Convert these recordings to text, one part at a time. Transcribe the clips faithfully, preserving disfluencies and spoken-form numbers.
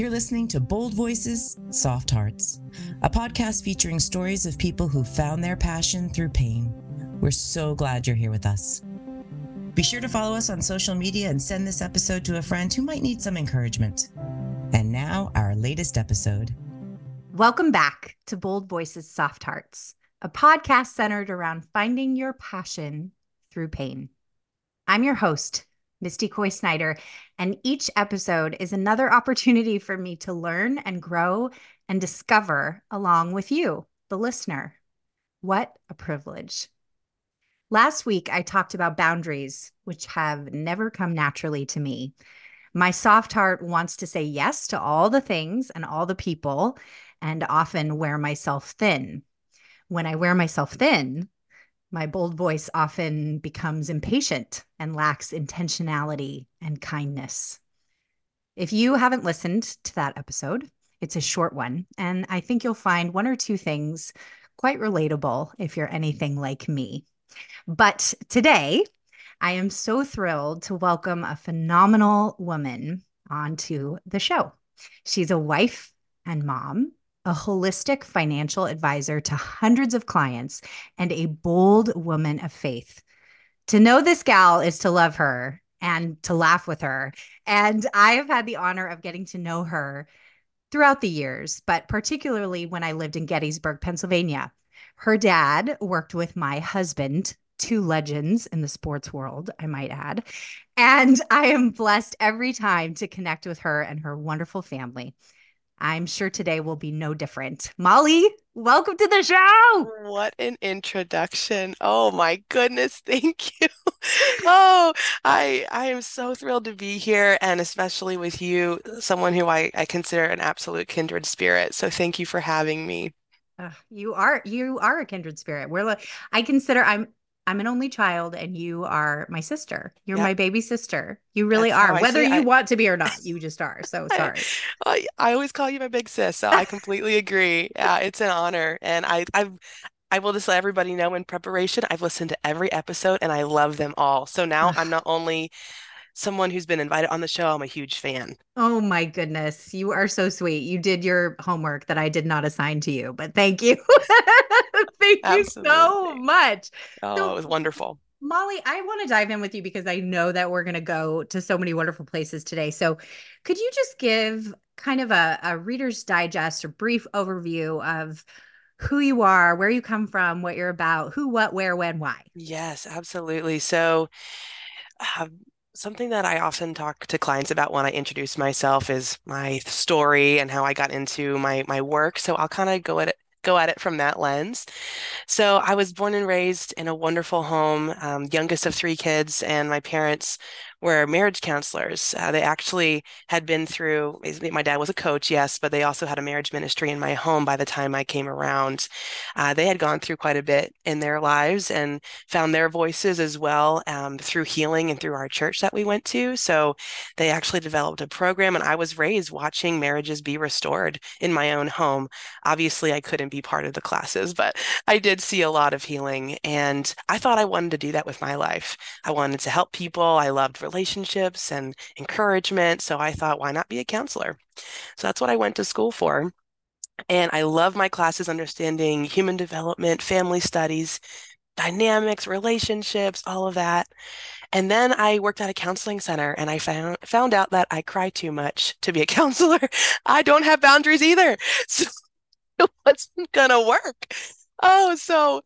You're listening to Bold Voices, Soft Hearts, a podcast featuring stories of people who found their passion through pain. We're so glad you're here with us. Be sure to follow us on social media and send this episode to a friend who might need some encouragement. And now, our latest episode. Welcome back to Bold Voices, Soft Hearts, a podcast centered around finding your passion through pain. I'm your host, Misty Coy Snyder, and each episode is another opportunity for me to learn and grow and discover along with you, the listener. What a privilege. Last week, I talked about boundaries, which have never come naturally to me. My soft heart wants to say yes to all the things and all the people, and often wear myself thin. When I wear myself thin, my bold voice often becomes impatient and lacks intentionality and kindness. If you haven't listened to that episode, it's a short one, and I think you'll find one or two things quite relatable if you're anything like me. But today, I am so thrilled to welcome a phenomenal woman onto the show. She's a wife and mom, a holistic financial advisor to hundreds of clients, and a bold woman of faith. To know this gal is to love her and to laugh with her. And I have had the honor of getting to know her throughout the years, but particularly when I lived in Gettysburg, Pennsylvania. Her dad worked with my husband, two legends in the sports world, I might add. And I am blessed every time to connect with her and her wonderful family. I'm sure today will be no different. Molly, welcome to the show. What an introduction. Oh my goodness. Thank you. Oh, I I am so thrilled to be here, and especially with you, someone who I, I consider an absolute kindred spirit. So thank you for having me. Uh, you are you are a kindred spirit. We're like, I consider I'm I'm an only child, and you are my sister. You're yep. my baby sister. You really That's are, whether you I, want to be or not. You just are. So sorry. I, I always call you my big sis. So I completely agree. Yeah, it's an honor. And I I've, I will just let everybody know in preparation, I've listened to every episode and I love them all. So now I'm not only someone who's been invited on the show, I'm a huge fan. Oh my goodness. You are so sweet. You did your homework that I did not assign to you, but thank you. Thank Absolutely. You so much. Oh, so, it was wonderful. Molly, I want to dive in with you because I know that we're going to go to so many wonderful places today. So could you just give kind of a, a Reader's Digest or brief overview of who you are, where you come from, what you're about, who, what, where, when, why? Yes, absolutely. So, uh, Something that I often talk to clients about when I introduce myself is my story and how I got into my my work. So I'll kind of go at it go at it from that lens. So I was born and raised in a wonderful home, um, youngest of three kids, and my parents were marriage counselors. Uh, they actually had been through, my dad was a coach, yes, but they also had a marriage ministry in my home by the time I came around. Uh, they had gone through quite a bit in their lives and found their voices as well um, through healing and through our church that we went to. So they actually developed a program, and I was raised watching marriages be restored in my own home. Obviously, I couldn't be part of the classes, but I did see a lot of healing, and I thought I wanted to do that with my life. I wanted to help people. I loved relationships and encouragement. So I thought, why not be a counselor? So that's what I went to school for. And I love my classes, understanding human development, family studies, dynamics, relationships, all of that. And then I worked at a counseling center, and I found found out that I cry too much to be a counselor. I don't have boundaries either. So it wasn't going to work. Oh, so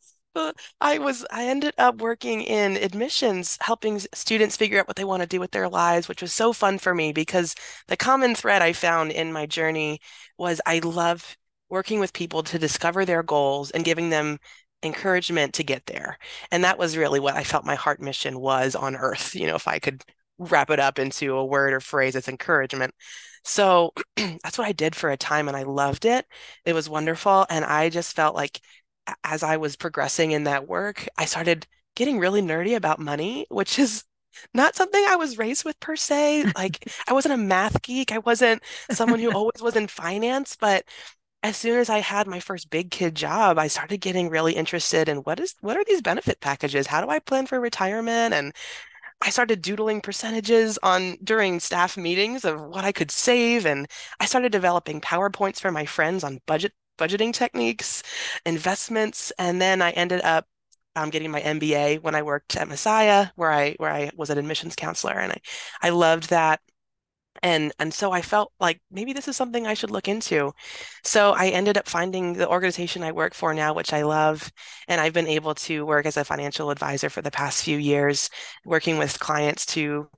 I was, I ended up working in admissions, helping students figure out what they want to do with their lives, which was so fun for me because the common thread I found in my journey was I love working with people to discover their goals and giving them encouragement to get there. And that was really what I felt my heart mission was on earth. You know, if I could wrap it up into a word or phrase, it's encouragement. So that's what I did for a time, and I loved it. It was wonderful. And I just felt like, as I was progressing in that work, I started getting really nerdy about money, which is not something I was raised with per se. Like I wasn't a math geek. I wasn't someone who always was in finance. But as soon as I had my first big kid job, I started getting really interested in what is, what are these benefit packages? How do I plan for retirement? And I started doodling percentages on during staff meetings of what I could save. And I started developing PowerPoints for my friends on budget budgeting techniques, investments. And then I ended up um, getting my M B A when I worked at Messiah, where I where I was an admissions counselor. And I, I loved that. And and so I felt like maybe this is something I should look into. So I ended up finding the organization I work for now, which I love. And I've been able to work as a financial advisor for the past few years, working with clients to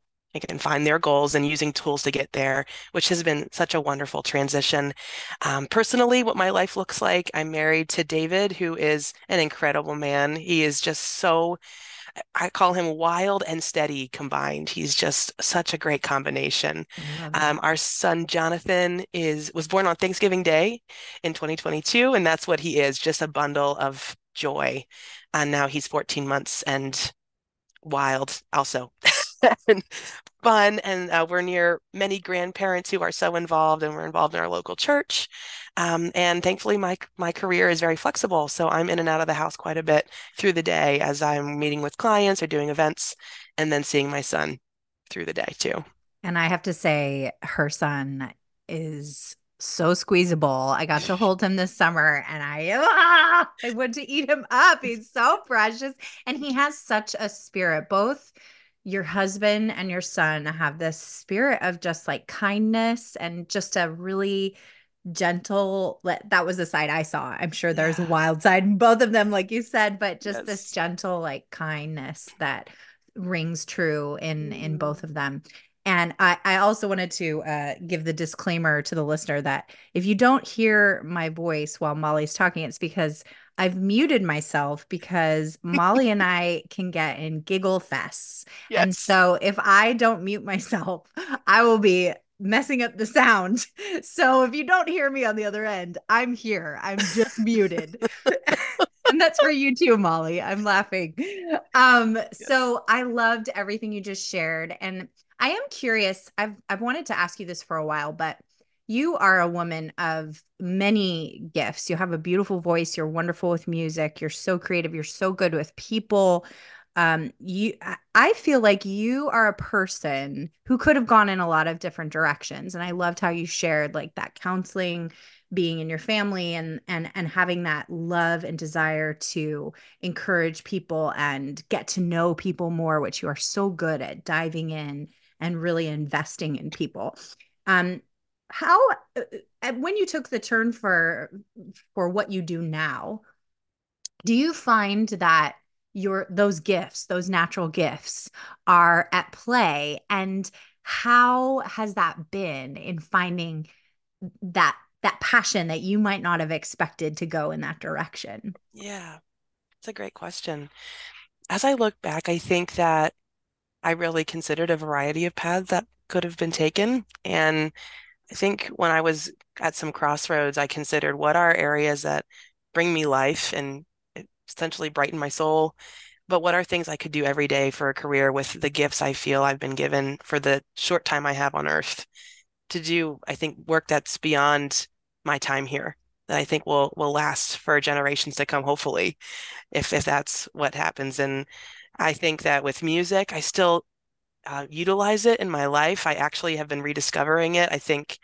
and find their goals and using tools to get there, which has been such a wonderful transition. Um, personally, what my life looks like, I'm married to David, who is an incredible man. He is just so, I call him wild and steady combined. He's just such a great combination. Um, our son, Jonathan, is was born on Thanksgiving Day in twenty twenty-two, and that's what he is, just a bundle of joy. And now he's fourteen months and wild also. And fun, and uh, we're near many grandparents who are so involved, and we're involved in our local church. Um, and thankfully, my my career is very flexible, so I'm in and out of the house quite a bit through the day as I'm meeting with clients or doing events, and then seeing my son through the day too. And I have to say, her son is so squeezable. I got to hold him this summer, and I ah, I went to eat him up. He's so precious, and he has such a spirit. Both your husband and your son have this spirit of just like kindness and just a really gentle, that was the side I saw. I'm sure there's yeah. a wild side in both of them, like you said, but just yes. this gentle, like kindness that rings true in, in both of them. And I, I also wanted to uh, give the disclaimer to the listener that if you don't hear my voice while Molly's talking, it's because I've muted myself because Molly and I can get in giggle fests. Yes. And so if I don't mute myself, I will be messing up the sound. So if you don't hear me on the other end, I'm here. I'm just muted. And that's for you too, Molly. I'm laughing. Um, yes. So I loved everything you just shared. And I am curious, I've I've wanted to ask you this for a while, but you are a woman of many gifts. You have a beautiful voice. You're wonderful with music. You're so creative. You're so good with people. Um, you, I feel like you are a person who could have gone in a lot of different directions. And I loved how you shared like that counseling, being in your family, and and and having that love and desire to encourage people and get to know people more, which you are so good at diving in and really investing in people. Um, How, when you took the turn for, for what you do now, do you find that your, those gifts, those natural gifts are at play? And how has that been in finding that, that passion that you might not have expected to go in that direction? Yeah, it's a great question. As I look back, I think that I really considered a variety of paths that could have been taken. And I think when I was at some crossroads, I considered what are areas that bring me life and essentially brighten my soul, but what are things I could do every day for a career with the gifts I feel I've been given for the short time I have on earth to do, I think, work that's beyond my time here that I think will will last for generations to come, hopefully, if if that's what happens. And I think that with music, I still Uh, utilize it in my life. I actually have been rediscovering it. I think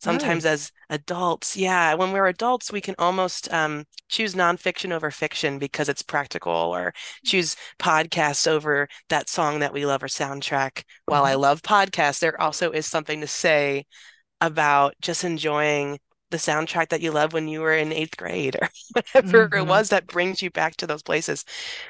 sometimes oh. as adults, yeah, when we're adults, we can almost um, choose nonfiction over fiction because it's practical, or choose podcasts over that song that we love or soundtrack. While I love podcasts, there also is something to say about just enjoying the soundtrack that you love when you were in eighth grade or whatever mm-hmm. it was that brings you back to those places.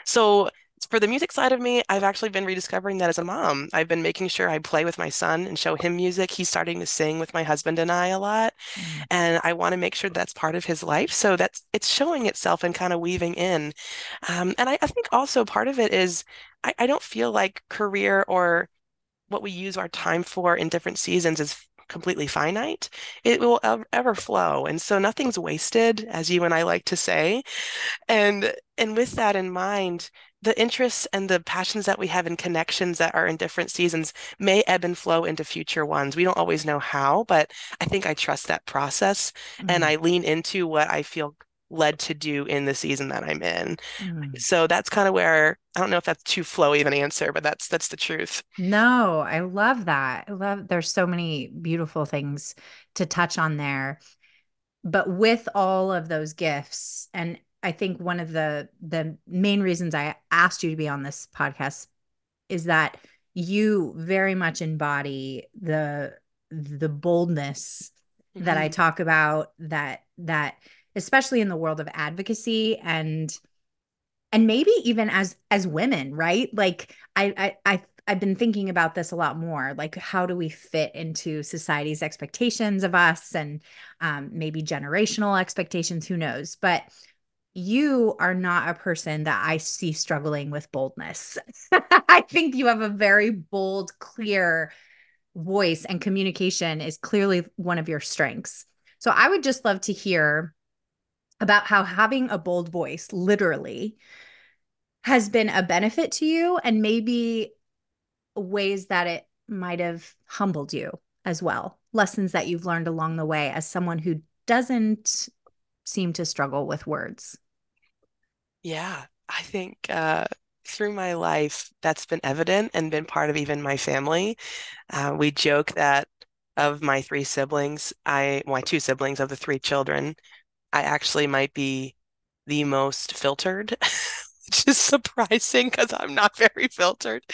So for the music side of me, I've actually been rediscovering that as a mom. I've been making sure I play with my son and show him music. He's starting to sing with my husband and I a lot. Mm-hmm. And I want to make sure that's part of his life. So that's it's showing itself and kind of weaving in. Um, and I, I think also part of it is I, I don't feel like career or what we use our time for in different seasons is completely finite. It will ever flow. And so nothing's wasted, as you and I like to say. And and with that in mind, the interests and the passions that we have and connections that are in different seasons may ebb and flow into future ones. We don't always know how, but I think I trust that process mm-hmm. and I lean into what I feel led to do in the season that I'm in. Mm. So that's kind of where, I don't know if that's too flowy of an answer, but that's, that's the truth. No, I love that. I love, there's so many beautiful things to touch on there, but with all of those gifts. And I think one of the, the main reasons I asked you to be on this podcast is that you very much embody the, the boldness mm-hmm. that I talk about, that, that, especially in the world of advocacy and, and maybe even as, as women, right? Like I, I, I, I've been thinking about this a lot more, like how do we fit into society's expectations of us and um, maybe generational expectations, who knows, but you are not a person that I see struggling with boldness. I think you have a very bold, clear voice, and communication is clearly one of your strengths. So I would just love to hear about how having a bold voice literally has been a benefit to you and maybe ways that it might have humbled you as well. Lessons that you've learned along the way as someone who doesn't seem to struggle with words. Yeah, I think uh, through my life, that's been evident and been part of even my family. Uh, we joke that of my three siblings, I, my two siblings of the three children, I actually might be the most filtered, which is surprising because I'm not very filtered,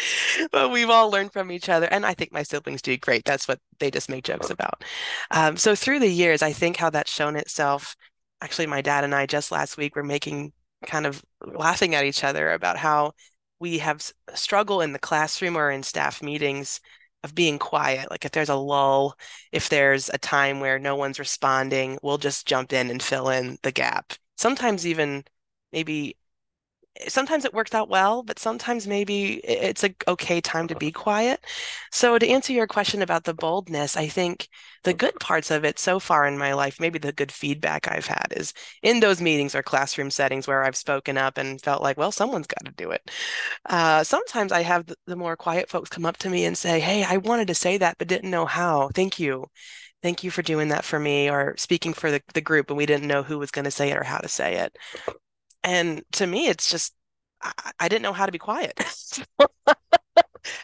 but we've all learned from each other. And I think my siblings do great. That's what they just make jokes about. Um, so through the years, I think how that's shown itself, actually my dad and I just last week were making kind of laughing at each other about how we have struggle in the classroom or in staff meetings of being quiet. Like if there's a lull, if there's a time where no one's responding, we'll just jump in and fill in the gap. Sometimes even maybe, sometimes it worked out well, but sometimes maybe it's a okay time to be quiet. So to answer your question about the boldness, I think the good parts of it so far in my life, maybe the good feedback I've had is in those meetings or classroom settings where I've spoken up and felt like, well, someone's got to do it. Uh, sometimes I have the more quiet folks come up to me and say, hey, I wanted to say that, but didn't know how. Thank you. Thank you for doing that for me, or speaking for the, the group, and we didn't know who was going to say it or how to say it. And to me, it's just, I, I didn't know how to be quiet.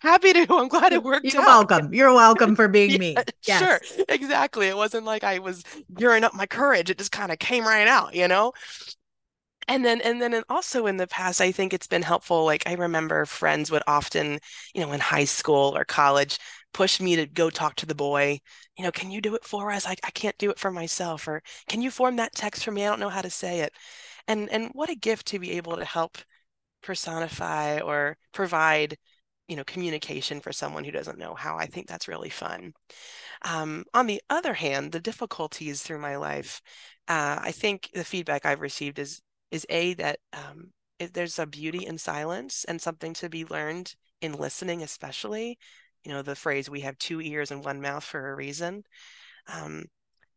Happy to. I'm glad it worked You're out. You're welcome. You're welcome for being yeah, me. Yes. Sure. Exactly. It wasn't like I was gearing up my courage. It just kind of came right out, you know? And then, and then also in the past, I think it's been helpful. Like I remember friends would often, you know, in high school or college, push me to go talk to the boy, you know, can you do it for us? I, I can't do it for myself. Or can you form that text for me? I don't know how to say it. And and what a gift to be able to help personify or provide, you know, communication for someone who doesn't know how. I think that's really fun. Um, on the other hand, the difficulties through my life, uh, I think the feedback I've received is, is A, that um, it, there's a beauty in silence and something to be learned in listening, especially, you know, the phrase, we have two ears and one mouth for a reason. Um,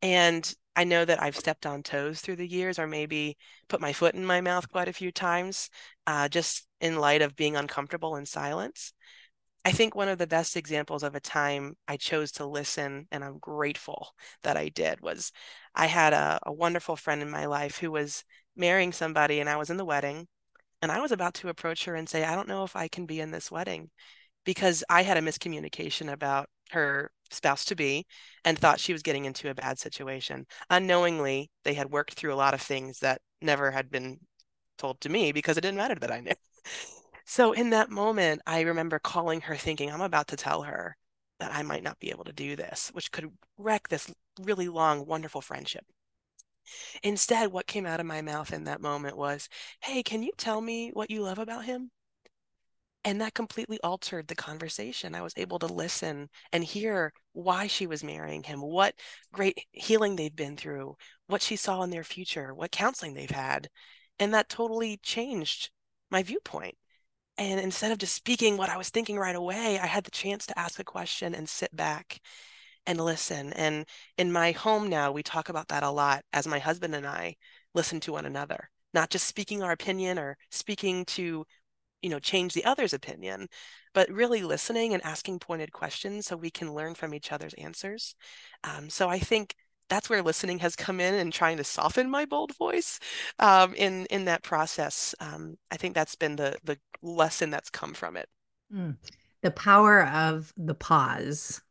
and I know that I've stepped on toes through the years, or maybe put my foot in my mouth quite a few times, uh, just in light of being uncomfortable in silence. I think one of the best examples of a time I chose to listen, and I'm grateful that I did, was I had a, a wonderful friend in my life who was marrying somebody, and I was in the wedding, and I was about to approach her and say, I don't know if I can be in this wedding, because I had a miscommunication about her spouse-to-be and thought she was getting into a bad situation. Unknowingly, they had worked through a lot of things that never had been told to me because it didn't matter that I knew. So in that moment, I remember calling her thinking, I'm about to tell her that I might not be able to do this, which could wreck this really long, wonderful friendship. Instead, what came out of my mouth in that moment was, hey, can you tell me what you love about him? And that completely altered the conversation. I was able to listen and hear why she was marrying him, what great healing they've been through, what she saw in their future, what counseling they've had. And that totally changed my viewpoint. And instead of just speaking what I was thinking right away, I had the chance to ask a question and sit back and listen. And in my home now, we talk about that a lot as my husband and I listen to one another, not just speaking our opinion or speaking to, you know, change the other's opinion, but really listening and asking pointed questions so we can learn from each other's answers. Um, so I think that's where listening has come in and trying to soften my bold voice um, in, in that process. Um, I think that's been the, the lesson that's come from it. Mm. The power of the pause,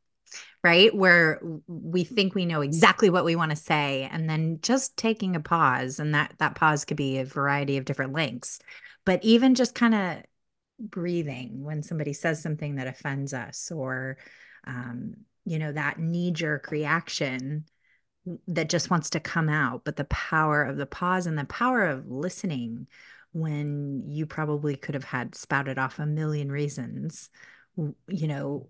right? Where we think we know exactly what we want to say, and then just taking a pause, and that, that pause could be a variety of different lengths, but even just kind of breathing when somebody says something that offends us, or, um, you know, that knee-jerk reaction that just wants to come out, but the power of the pause and the power of listening when you probably could have had spouted off a million reasons, you know,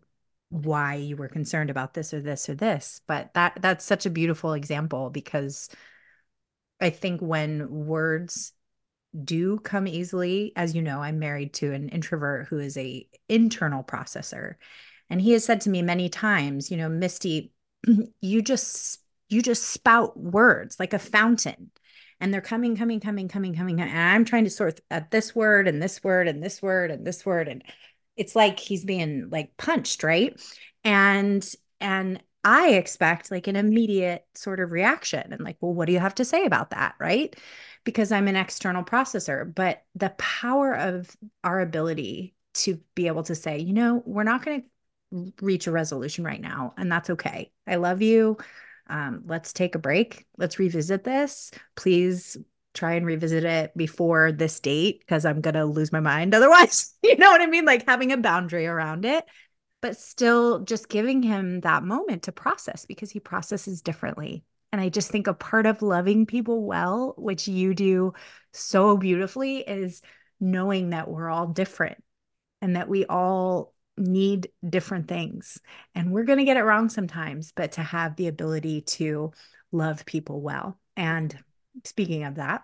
why you were concerned about this or this or this. But that that's such a beautiful example, because I think when words do come easily, as you know, I'm married to an introvert who is a internal processor. And he has said to me many times, you know, Misty, you just you just spout words like a fountain, and they're coming, coming, coming, coming, coming. And I'm trying to sort at this word and this word and this word and this word. And it's like he's being like punched, right? And and I expect like an immediate sort of reaction, and like, well, what do you have to say about that, right? Because I'm an external processor. But the power of our ability to be able to say, you know, we're not going to reach a resolution right now, and that's okay. I love you. Um, let's take a break. Let's revisit this. Please try and revisit it before this date, because I'm going to lose my mind otherwise. You know what I mean? Like having a boundary around it, but still just giving him that moment to process, because he processes differently. And I just think a part of loving people well, which you do so beautifully, is knowing that we're all different and that we all need different things, and we're going to get it wrong sometimes, but to have the ability to love people well. And speaking of that,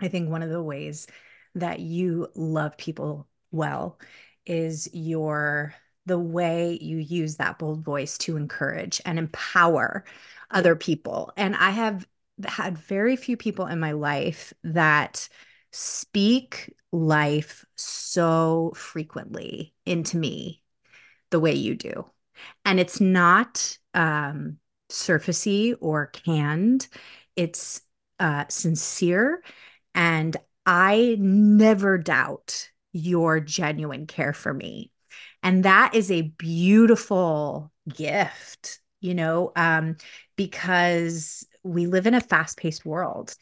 I think one of the ways that you love people well is your the way you use that bold voice to encourage and empower other people. And I have had very few people in my life that speak life so frequently into me the way you do. And it's not um, surfacey or canned. It's uh, sincere. And I never doubt your genuine care for me. And that is a beautiful gift, you know, um, because we live in a fast-paced world.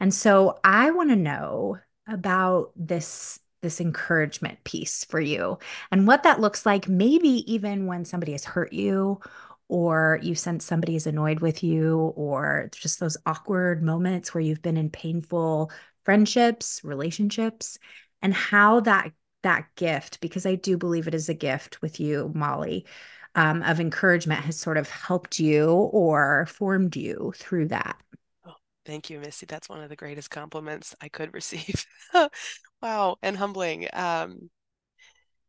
And so I want to know about this, this encouragement piece for you, and what that looks like, maybe even when somebody has hurt you, or you sense somebody is annoyed with you, or just those awkward moments where you've been in painful friendships, relationships, and how that, that gift, because I do believe it is a gift with you, Molly, um, of encouragement has sort of helped you or formed you through that. Thank you, Misty. That's one of the greatest compliments I could receive. Wow. And humbling. Um,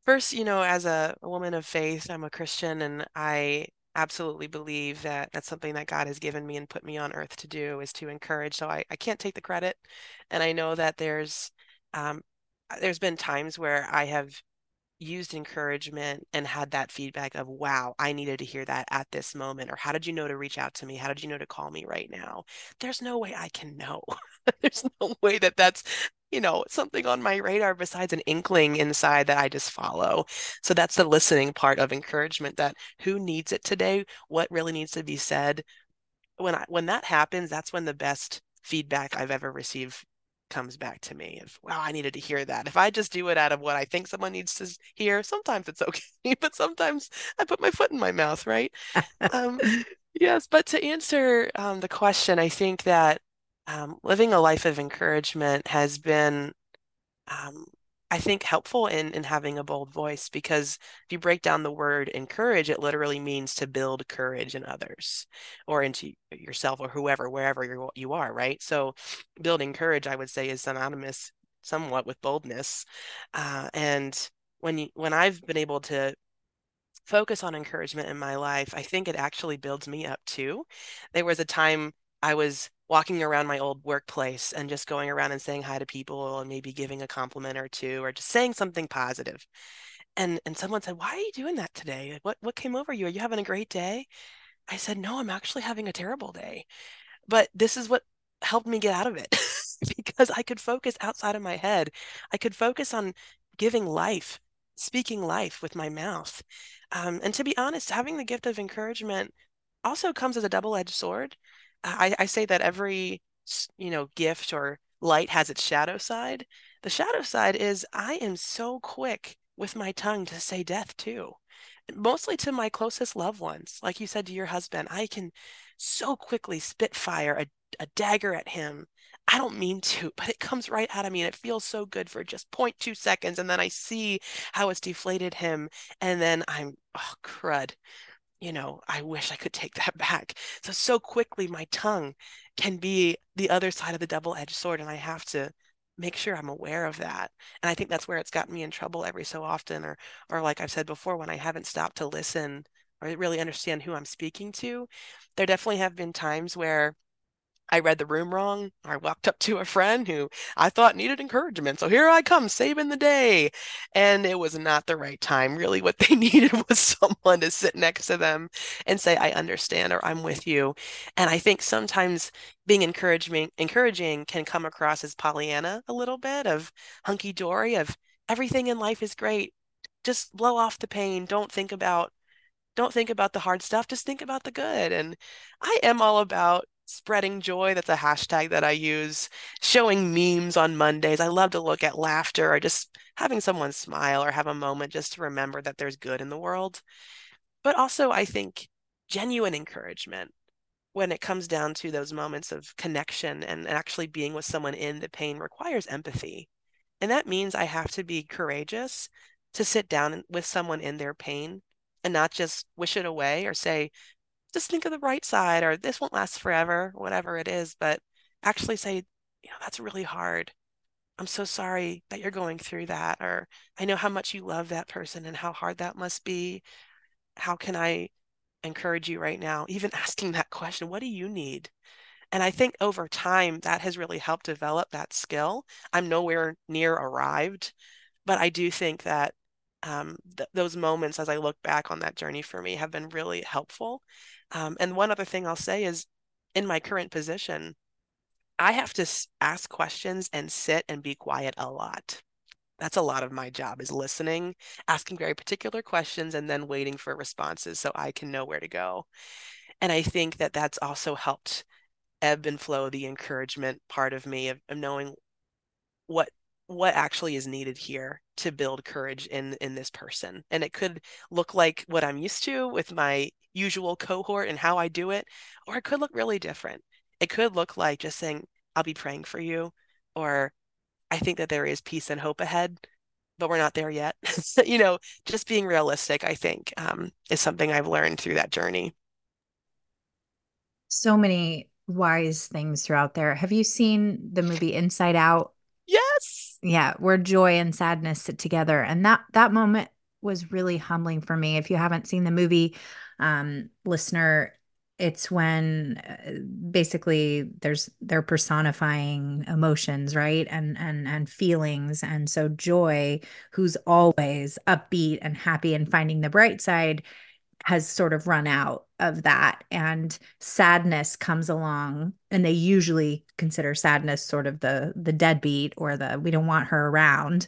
first, you know, as a, a woman of faith, I'm a Christian, and I absolutely believe that that's something that God has given me and put me on earth to do, is to encourage. So I, I can't take the credit. And I know that there's, um, there's been times where I have used encouragement and had that feedback of, wow, I needed to hear that at this moment, or how did you know to reach out to me? How did you know to call me right now? There's no way I can know. There's no way that that's, you know, something on my radar besides an inkling inside that I just follow. So that's the listening part of encouragement, that who needs it today? What really needs to be said? When I, when that happens, that's when the best feedback I've ever received comes back to me. If, wow, I needed to hear that. If I just do it out of what I think someone needs to hear, sometimes it's okay, but sometimes I put my foot in my mouth, right? um, yes, but to answer um, the question, I think that um, living a life of encouragement has been, um, I think, helpful in, in having a bold voice, because if you break down the word encourage, it literally means to build courage in others, or into yourself, or whoever, wherever you you are, right? So building courage, I would say, is synonymous somewhat with boldness. Uh, and when you, when I've been able to focus on encouragement in my life, I think it actually builds me up too. There was a time I was walking around my old workplace and just going around and saying hi to people, and maybe giving a compliment or two, or just saying something positive. And and someone said, why are you doing that today? What what came over you? Are you having a great day? I said, no, I'm actually having a terrible day. But this is what helped me get out of it because I could focus outside of my head. I could focus on giving life, speaking life with my mouth. Um, and to be honest, having the gift of encouragement also comes as a double-edged sword. I, I say that every, you know, gift or light has its shadow side. The shadow side is I am so quick with my tongue to say death too, mostly to my closest loved ones. Like you said to your husband, I can so quickly spitfire a, a dagger at him. I don't mean to, but it comes right out of me and it feels so good for just zero point two seconds. And then I see how it's deflated him. And then I'm, oh, crud. You know, I wish I could take that back. So, so quickly my tongue can be the other side of the double-edged sword. And I have to make sure I'm aware of that. And I think that's where it's gotten me in trouble every so often, or, or like I've said before, when I haven't stopped to listen or really understand who I'm speaking to. There definitely have been times where I read the room wrong, or I walked up to a friend who I thought needed encouragement. So here I come saving the day. And it was not the right time. Really what they needed was someone to sit next to them and say, I understand, or I'm with you. And I think sometimes being encouraging, encouraging can come across as Pollyanna a little bit, of hunky-dory, of everything in life is great. Just blow off the pain. Don't think about, don't think about the hard stuff. Just think about the good. And I am all about spreading joy. That's a hashtag that I use, showing memes on Mondays. I love to look at laughter, or just having someone smile, or have a moment just to remember that there's good in the world. But also, I think genuine encouragement, when it comes down to those moments of connection and actually being with someone in the pain, requires empathy. And that means I have to be courageous to sit down with someone in their pain and not just wish it away or say, just think of the bright side, or this won't last forever, whatever it is, but actually say, you know, that's really hard. I'm so sorry that you're going through that. Or I know how much you love that person and how hard that must be. How can I encourage you right now? Even asking that question, what do you need? And I think over time that has really helped develop that skill. I'm nowhere near arrived, but I do think that Um, th- those moments, as I look back on that journey for me, have been really helpful. Um, and one other thing I'll say is, in my current position, I have to s- ask questions and sit and be quiet a lot. That's a lot of my job, is listening, asking very particular questions, and then waiting for responses so I can know where to go. And I think that that's also helped ebb and flow the encouragement part of me, of, of knowing what what actually is needed here to build courage in, in this person. And it could look like what I'm used to with my usual cohort and how I do it, or it could look really different. It could look like just saying, I'll be praying for you, or I think that there is peace and hope ahead, but we're not there yet. So, you know, just being realistic, I think, um, is something I've learned through that journey. So many wise things throughout there. Have you seen the movie Inside Out? Yes. Yeah. Where joy and sadness sit together. And that, that moment was really humbling for me. If you haven't seen the movie, um, listener, it's when uh, basically there's, they're personifying emotions, right? And, and, and feelings. And so Joy, who's always upbeat and happy and finding the bright side, has sort of run out of that, and sadness comes along, and they usually consider sadness sort of the the deadbeat, or the we don't want her around.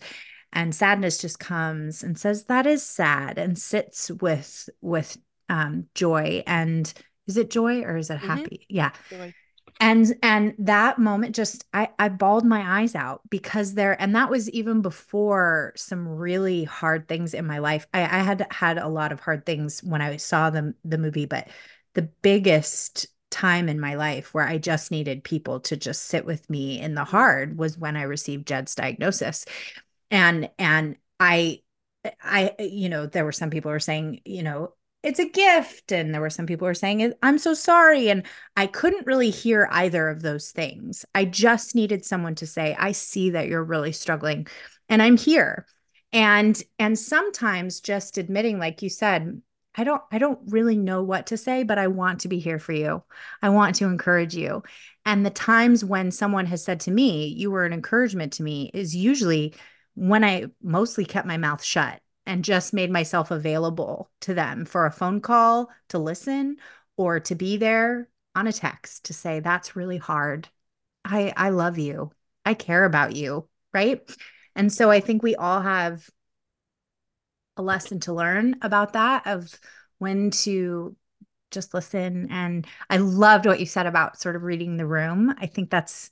And sadness just comes and says, that is sad, and sits with with um, Joy. And is it joy or is it happy? Mm-hmm. Yeah. Joy. And and that moment just, I, I bawled my eyes out, because there, and that was even before some really hard things in my life. I, I had had a lot of hard things when I saw the, the movie, but the biggest time in my life where I just needed people to just sit with me in the hard was when I received Jed's diagnosis. And, and I, I, you know, there were some people who were saying, you know, it's a gift. And there were some people who were saying, I'm so sorry. And I couldn't really hear either of those things. I just needed someone to say, I see that you're really struggling, and I'm here. And, and sometimes just admitting, like you said, I don't, I don't really know what to say, but I want to be here for you. I want to encourage you. And the times when someone has said to me, you were an encouragement to me, is usually when I mostly kept my mouth shut and just made myself available to them for a phone call, to listen, or to be there on a text to say, that's really hard. I, I love you. I care about you. Right. And so I think we all have a lesson to learn about that, of when to just listen. And I loved what you said about sort of reading the room. I think that's,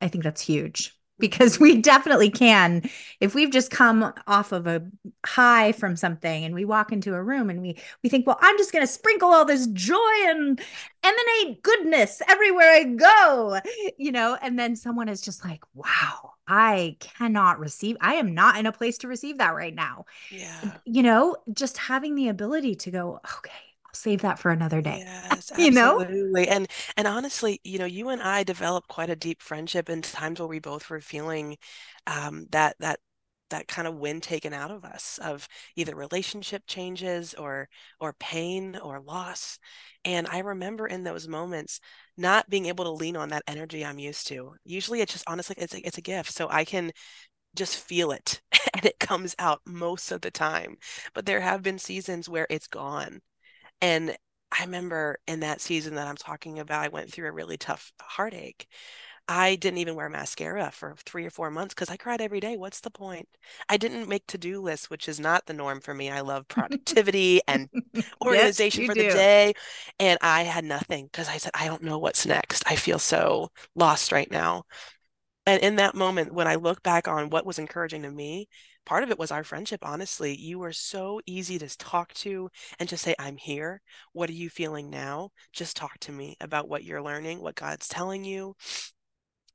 I think that's huge, because we definitely can, if we've just come off of a high from something and we walk into a room and we, we think, well, I'm just going to sprinkle all this joy and emanate goodness everywhere I go, you know, and then someone is just like, wow, I cannot receive. I am not in a place to receive that right now. Yeah. You know, just having the ability to go, okay, save that for another day. Yes, you know? Absolutely. And and honestly, you know, you and I developed quite a deep friendship in times where we both were feeling um, that that that kind of wind taken out of us, of either relationship changes or or pain or loss. And I remember in those moments not being able to lean on that energy I'm used to. Usually, it's just honestly, it's a, it's a gift, so I can just feel it and it comes out most of the time. But there have been seasons where it's gone. And I remember in that season that I'm talking about, I went through a really tough heartache. I didn't even wear mascara for three or four months because I cried every day. What's the point? I didn't make to-do lists, which is not the norm for me. I love productivity and organization yes, for do. the day. And I had nothing because I said, I don't know what's next. I feel so lost right now. And in that moment, when I look back on what was encouraging to me, part of it was our friendship. Honestly, you were so easy to talk to and just say, I'm here. What are you feeling now? Just talk to me about what you're learning, what God's telling you,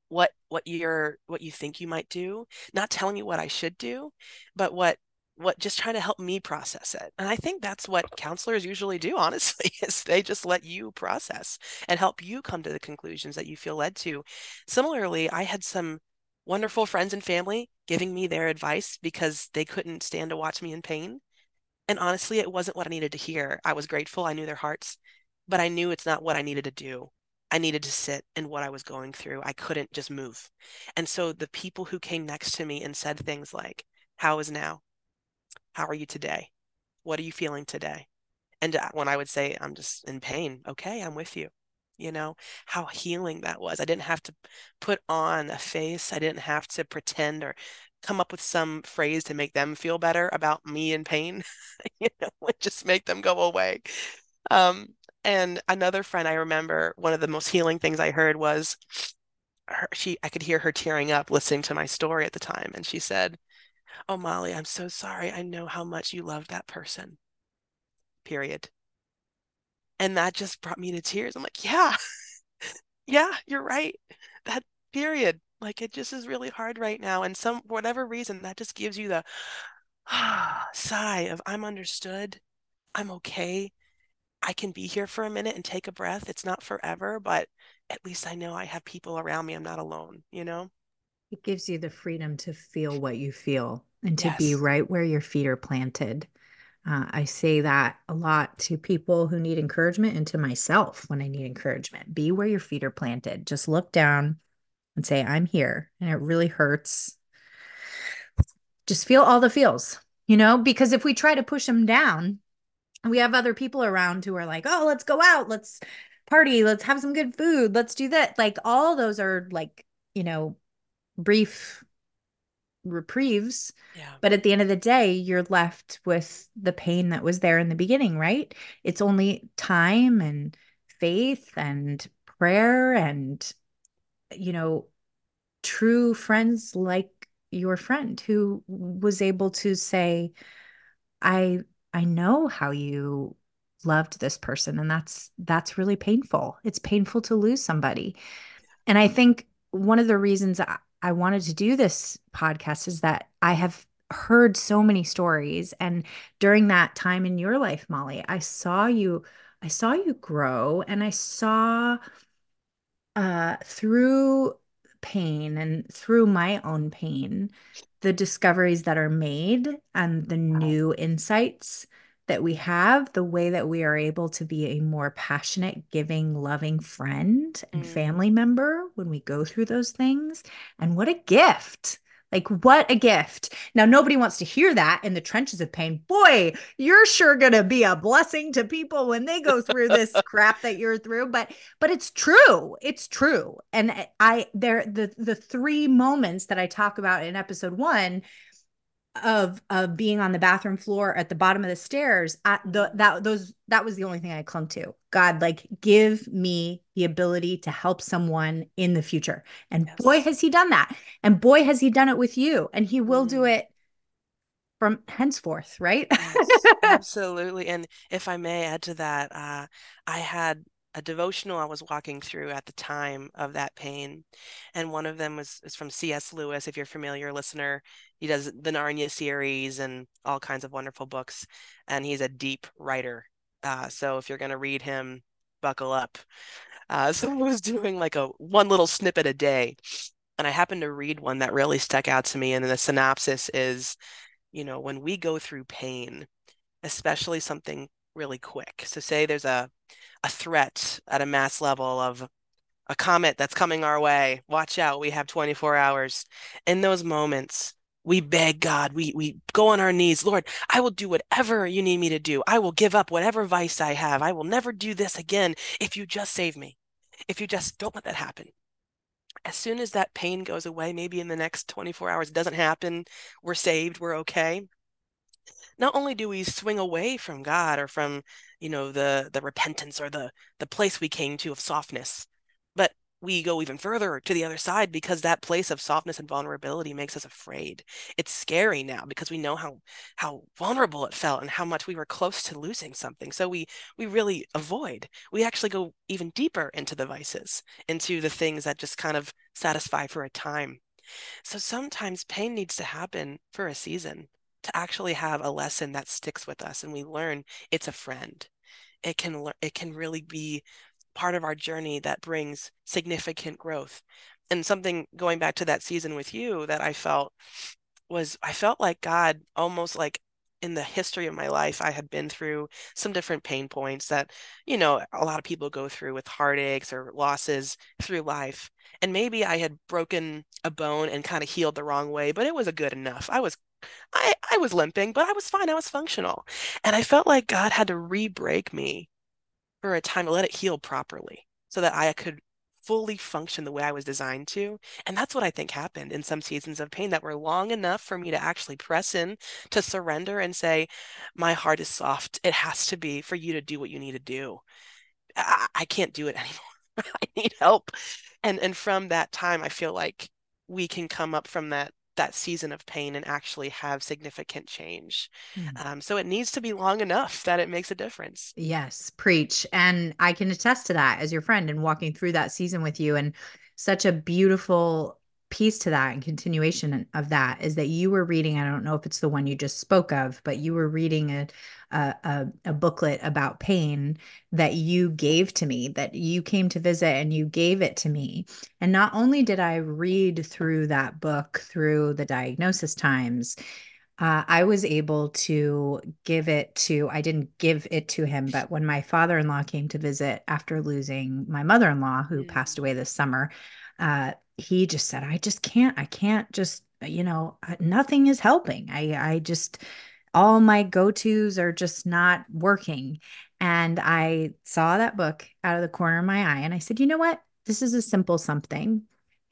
what what you're what you think you might do. Not telling you what I should do, but what what just trying to help me process it. And I think that's what counselors usually do, honestly, is they just let you process and help you come to the conclusions that you feel led to. Similarly, I had some wonderful friends and family giving me their advice because they couldn't stand to watch me in pain. And honestly, it wasn't what I needed to hear. I was grateful. I knew their hearts, but I knew it's not what I needed to do. I needed to sit in what I was going through. I couldn't just move. And so the people who came next to me and said things like, how is now? How are you today? What are you feeling today? And when I would say, I'm just in pain. Okay, I'm with you. You know, how healing that was. I didn't have to put on a face. I didn't have to pretend or come up with some phrase to make them feel better about me in pain, you know, just make them go away. Um, and another friend, I remember one of the most healing things I heard was her, she, I could hear her tearing up listening to my story at the time. And she said, oh, Molly, I'm so sorry. I know how much you loved that person, period. And that just brought me to tears. I'm like, yeah, yeah, you're right. That period, like it just is really hard right now. And some, for whatever reason, that just gives you the ah, sigh of I'm understood. I'm okay. I can be here for a minute and take a breath. It's not forever, but at least I know I have people around me. I'm not alone, you know? It gives you the freedom to feel what you feel and to yes. be right where your feet are planted. Uh, I say that a lot to people who need encouragement and to myself when I need encouragement. Be where your feet are planted. Just look down and say, I'm here. And it really hurts. Just feel all the feels, you know, because if we try to push them down, we have other people around who are like, oh, let's go out. Let's party. Let's have some good food. Let's do that. Like all those are like, you know, brief reprieves, yeah. But at the end of the day, you're left with the pain that was there in the beginning, right? It's only time and faith and prayer and, you know, true friends like your friend who was able to say, I, I know how you loved this person. And that's, that's really painful. It's painful to lose somebody. And I think one of the reasons I, I wanted to do this podcast is that I have heard so many stories. And during that time in your life, Molly, I saw you, I saw you grow and I saw uh, through pain and through my own pain, the discoveries that are made and the wow. new insights that we have, the way that we are able to be a more passionate, giving, loving friend and mm. family member when we go through those things. And what a gift Like, what a gift. Now, nobody wants to hear that in the trenches of pain. Boy, you're sure going to be a blessing to people when they go through this crap that you're through. But but it's true. It's true. And I there the the three moments that I talk about in episode one of of being on the bathroom floor at the bottom of the stairs, I, the, that those that was the only thing I clung to. God, like, give me the ability to help someone in the future. And yes. Boy, has he done that. And boy, has he done it with you. And he will mm-hmm. do it from henceforth, right? Yes, absolutely. And if I may add to that, uh, I had a devotional I was walking through at the time of that pain. And one of them was, was from C S Lewis. If you're a familiar listener, he does the Narnia series and all kinds of wonderful books. And he's a deep writer. Uh, so if you're going to read him, buckle up. Uh, so I was doing like a one little snippet a day. And I happened to read one that really stuck out to me. And the synopsis is, you know, when we go through pain, especially something really quick. So say there's a, a threat at a mass level of a comet that's coming our way. Watch out. We have twenty-four hours. In those moments, we beg God, we we go on our knees. Lord, I will do whatever you need me to do. I will give up whatever vice I have. I will never do this again if you just save me. If you just don't let that happen. As soon as that pain goes away, maybe in the next twenty-four hours, it doesn't happen. We're saved. We're okay. Not only do we swing away from God or from, you know, the the repentance or the the place we came to of softness, but we go even further to the other side, because that place of softness and vulnerability makes us afraid. It's scary now because we know how how vulnerable it felt and how much we were close to losing something. So we we really avoid. We actually go even deeper into the vices, into the things that just kind of satisfy for a time. So sometimes pain needs to happen for a season to actually have a lesson that sticks with us, and we learn it's a friend. It can le- it can really be part of our journey that brings significant growth. And something going back to that season with you that I felt was, I felt like God, almost like in the history of my life, I had been through some different pain points that, you know, a lot of people go through with heartaches or losses through life. And maybe I had broken a bone and kind of healed the wrong way, but it was a good enough. I was I, I was limping, but I was fine. I was functional. And I felt like God had to re-break me for a time to let it heal properly so that I could fully function the way I was designed to. And that's what I think happened in some seasons of pain that were long enough for me to actually press in, to surrender and say, my heart is soft. It has to be for you to do what you need to do. I, I can't do it anymore. I need help. And and from that time, I feel like we can come up from that that season of pain and actually have significant change. Mm-hmm. Um, so it needs to be long enough that it makes a difference. Yes. Preach. And I can attest to that as your friend and walking through that season with you. And such a beautiful piece to that and continuation of that is that you were reading, I don't know if it's the one you just spoke of, but you were reading a, a, a booklet about pain that you gave to me, that you came to visit and you gave it to me. And not only did I read through that book through the diagnosis times, uh, I was able to give it to, I didn't give it to him, but when my father-in-law came to visit after losing my mother-in-law, who mm-hmm. passed away this summer, uh, he just said, I just can't, I can't just, you know, nothing is helping. I, I just, all my go-tos are just not working. And I saw that book out of the corner of my eye. And I said, you know what, this is a simple something.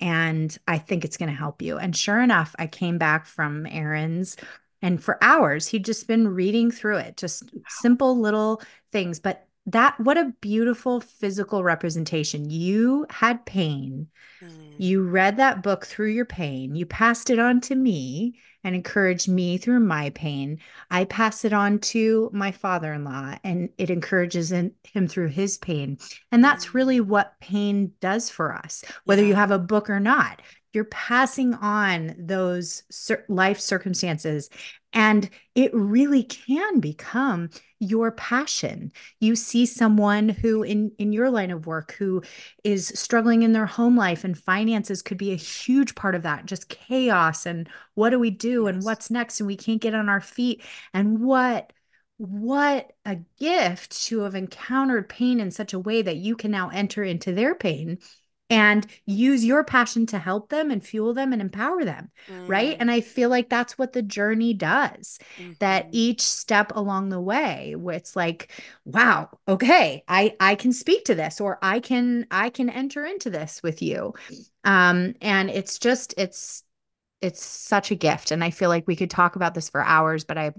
And I think it's going to help you. And sure enough, I came back from errands and for hours, he'd just been reading through it, just wow. simple little things. But that, what a beautiful physical representation. You had pain. Mm. You read that book through your pain. You passed it on to me and encouraged me through my pain. I pass it on to my father-in-law and it encourages him through his pain. And that's really what pain does for us, whether yeah. you have a book or not. You're passing on those life circumstances, and it really can become your passion. You see someone who in, in your line of work who is struggling in their home life, and finances could be a huge part of that, just chaos and what do we do yes. and what's next, and we can't get on our feet. And what What a gift to have encountered pain in such a way that you can now enter into their pain and use your passion to help them and fuel them and empower them. Mm-hmm. Right. And I feel like that's what the journey does, mm-hmm. that each step along the way where it's like, wow, okay, I, I can speak to this, or I can, I can enter into this with you. Um, and it's just, it's, it's such a gift. And I feel like we could talk about this for hours, but I,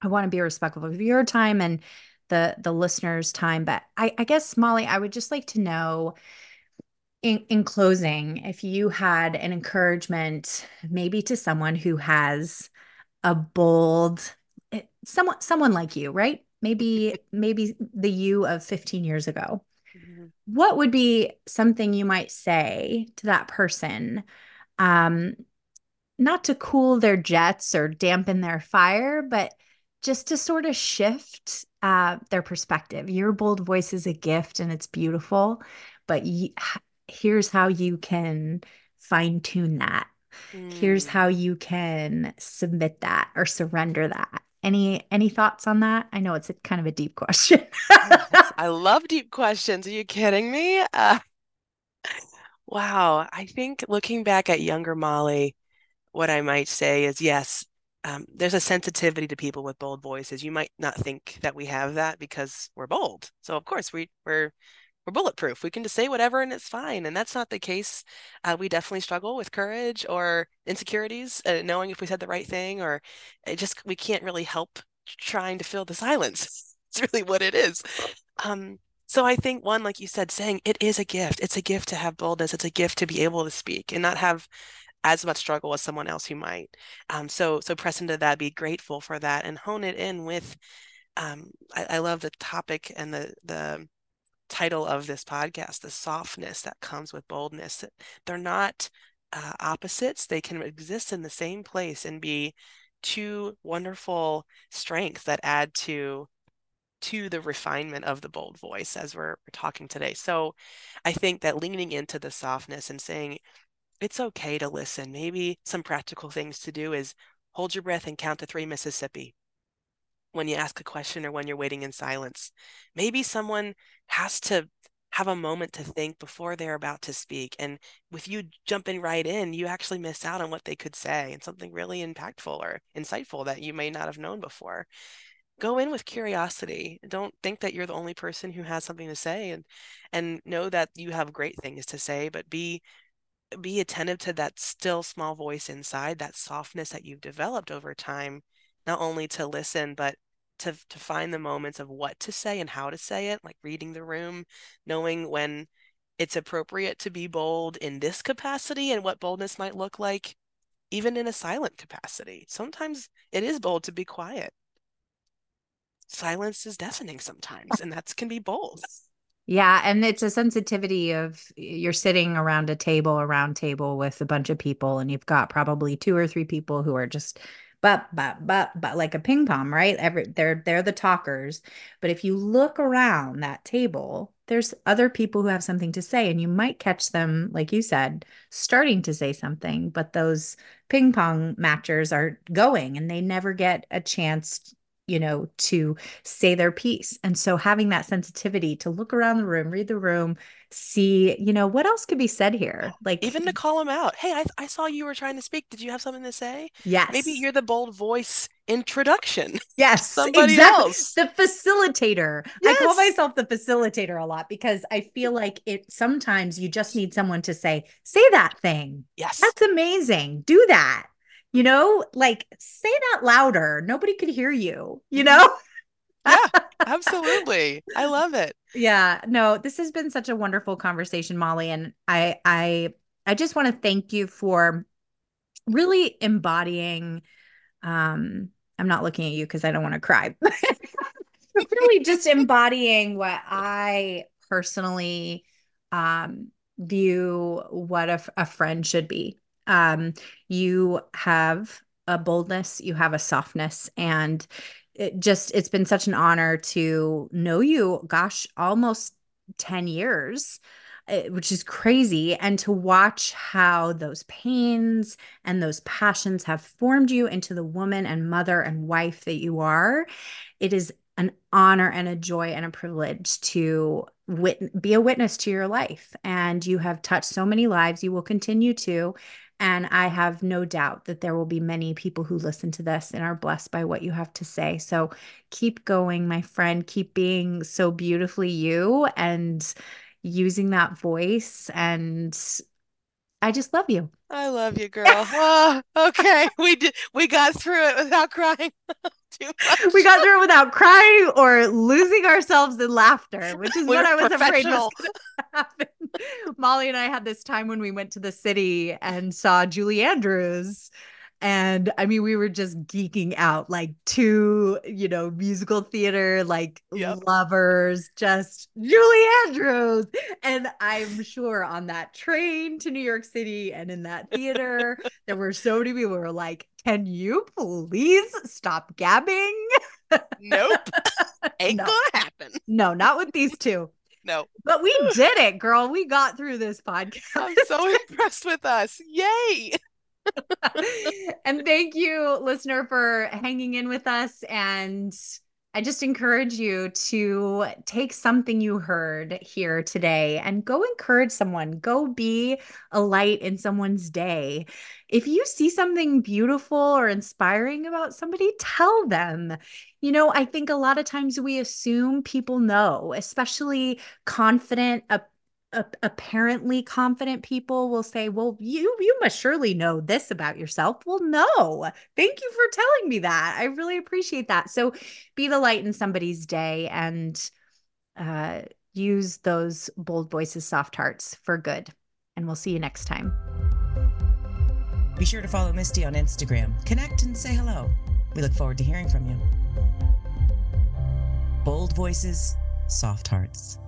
I want to be respectful of your time and the, the listeners' time. But I, I guess, Molly, I would just like to know, in, in closing, if you had an encouragement, maybe to someone who has a bold, someone, someone like you, right? Maybe, maybe the you of fifteen years ago, mm-hmm. what would be something you might say to that person? Um, not to cool their jets or dampen their fire, but just to sort of shift uh, their perspective. Your bold voice is a gift and it's beautiful, but you, here's how you can fine tune that. Mm. Here's how you can submit that or surrender that. Any, any thoughts on that? I know it's a, kind of a deep question. Yes, I love deep questions. Are you kidding me? Uh, wow. I think looking back at younger Molly, what I might say is, yes, um, there's a sensitivity to people with bold voices. You might not think that we have that because we're bold. So of course we, we're we're bulletproof. We can just say whatever and it's fine. And that's not the case. Uh, we definitely struggle with courage or insecurities, uh, knowing if we said the right thing, or it just, we can't really help trying to fill the silence. It's really what it is. Um, So I think, one, like you said, saying it is a gift. It's a gift to have boldness. It's a gift to be able to speak and not have as much struggle as someone else who might. Um, so so press into that, be grateful for that, and hone it in with, um, I, I love the topic and the the title of this podcast, the softness that comes with boldness. They're not uh, opposites. They can exist in the same place and be two wonderful strengths that add to to the refinement of the bold voice as we're, we're talking today. So I think that leaning into the softness and saying, it's okay to listen. Maybe some practical things to do is hold your breath and count to three Mississippi when you ask a question or when you're waiting in silence. Maybe someone has to have a moment to think before they're about to speak. And with you jumping right in, you actually miss out on what they could say and something really impactful or insightful that you may not have known before. Go in with curiosity. Don't think that you're the only person who has something to say, and and know that you have great things to say, but be be attentive to that still small voice inside, that softness that you've developed over time, not only to listen, but to to find the moments of what to say and how to say it, like reading the room, knowing when it's appropriate to be bold in this capacity and what boldness might look like, even in a silent capacity. Sometimes it is bold to be quiet. Silence is deafening sometimes, and that can be bold. Yeah. And it's a sensitivity of, you're sitting around a table, a round table with a bunch of people, and you've got probably two or three people who are just, but, but, but, but like a ping pong, right? Every, they're, they're the talkers. But if you look around that table, there's other people who have something to say, and you might catch them, like you said, starting to say something, but those ping pong matchers are going and they never get a chance to, you know, to say their piece. And so having that sensitivity to look around the room, read the room, see, you know, what else could be said here? Like, even to call them out. Hey, I, I saw you were trying to speak. Did you have something to say? Yes. Maybe you're the bold voice introduction. Yes, somebody exactly. else. The facilitator. Yes. I call myself the facilitator a lot because I feel like it, sometimes you just need someone to say, say that thing. Yes. That's amazing. Do that. You know, like, say that louder. Nobody could hear you, you know? Yeah, absolutely. I love it. Yeah, no, this has been such a wonderful conversation, Molly. And I, I, I just want to thank you for really embodying. Um, I'm not looking at you because I don't want to cry. Really just embodying what I personally um, view what a, a friend should be. Um, you have a boldness, you have a softness, and it just, it's been such an honor to know you, gosh, almost ten years, which is crazy. And to watch how those pains and those passions have formed you into the woman and mother and wife that you are. It is an honor and a joy and a privilege to wit- be a witness to your life. And you have touched so many lives. You will continue to. And I have no doubt that there will be many people who listen to this and are blessed by what you have to say. So keep going, my friend. Keep being so beautifully you and using that voice. And I just love you. I love you, girl. Oh, okay. We did. We got through it without crying. We got through it without crying or losing ourselves in laughter, which is We're what I was afraid was going to happen. Molly and I had this time when we went to the city and saw Julie Andrews. And I mean, we were just geeking out, like two, you know, musical theater, like yep. lovers, just Julie Andrews. And I'm sure on that train to New York City and in that theater, there were so many people who were like, can you please stop gabbing? Nope. Ain't no. gonna happen. No, not with these two. No. But we did it, girl. We got through this podcast. I'm so impressed with us. Yay. And thank you, listener, for hanging in with us. And I just encourage you to take something you heard here today and go encourage someone. Go be a light in someone's day. If you see something beautiful or inspiring about somebody, tell them. You know, I think a lot of times we assume people know, especially confident, up A- apparently confident people will say, well, you you must surely know this about yourself. Well, no, thank you for telling me that. I really appreciate that. So be the light in somebody's day and uh, use those bold voices, soft hearts for good. And we'll see you next time. Be sure to follow Misty on Instagram, connect and say hello. We look forward to hearing from you. Bold voices, soft hearts.